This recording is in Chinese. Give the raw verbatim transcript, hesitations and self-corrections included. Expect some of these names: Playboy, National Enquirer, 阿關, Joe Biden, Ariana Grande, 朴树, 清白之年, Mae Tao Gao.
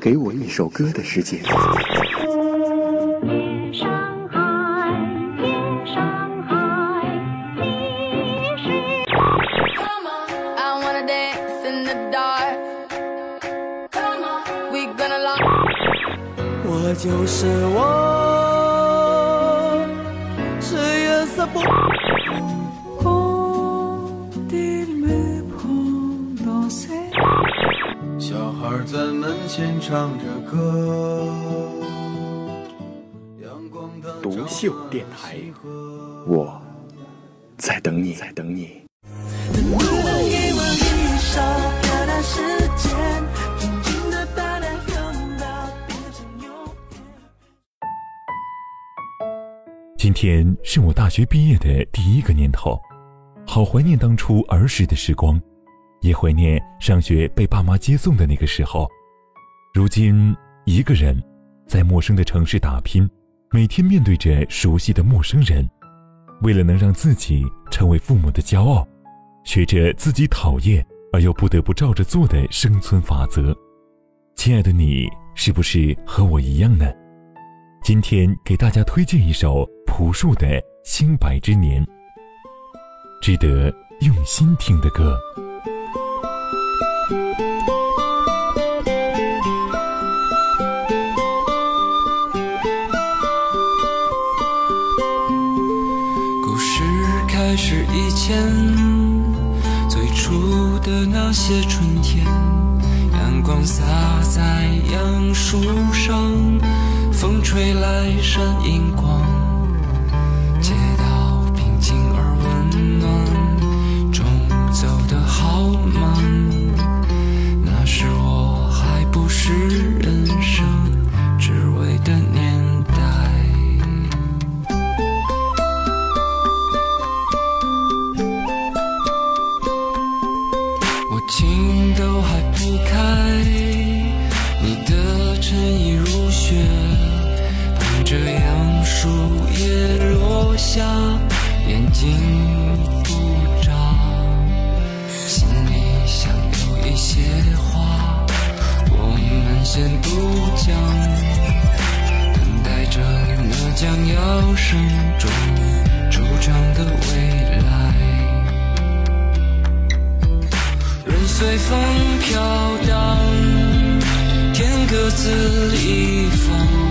给我一首歌的世界。我就是我，是月色不小孩在门前唱着歌。独秀电台，我在等你，在等你。今天是我大学毕业的第一个年头，好怀念当初儿时的时光，也怀念上学被爸妈接送的那个时候。如今一个人在陌生的城市打拼，每天面对着熟悉的陌生人，为了能让自己成为父母的骄傲，学着自己讨厌而又不得不照着做的生存法则。亲爱的你，是不是和我一样呢？今天给大家推荐一首朴树的《清白之年》，值得用心听的歌。故事开始以前，最初的那些春天，阳光洒在杨树上，风吹来闪银光，街道平静而温暖，终走得好慢。那时我还不是人生只为的年代，我情都还不开，你的唇已如雪，这杨树叶落下，眼睛不眨，心里想有一些话，我们先不讲，等待着那将要生种出长的未来。人随风飘荡，天各自一方，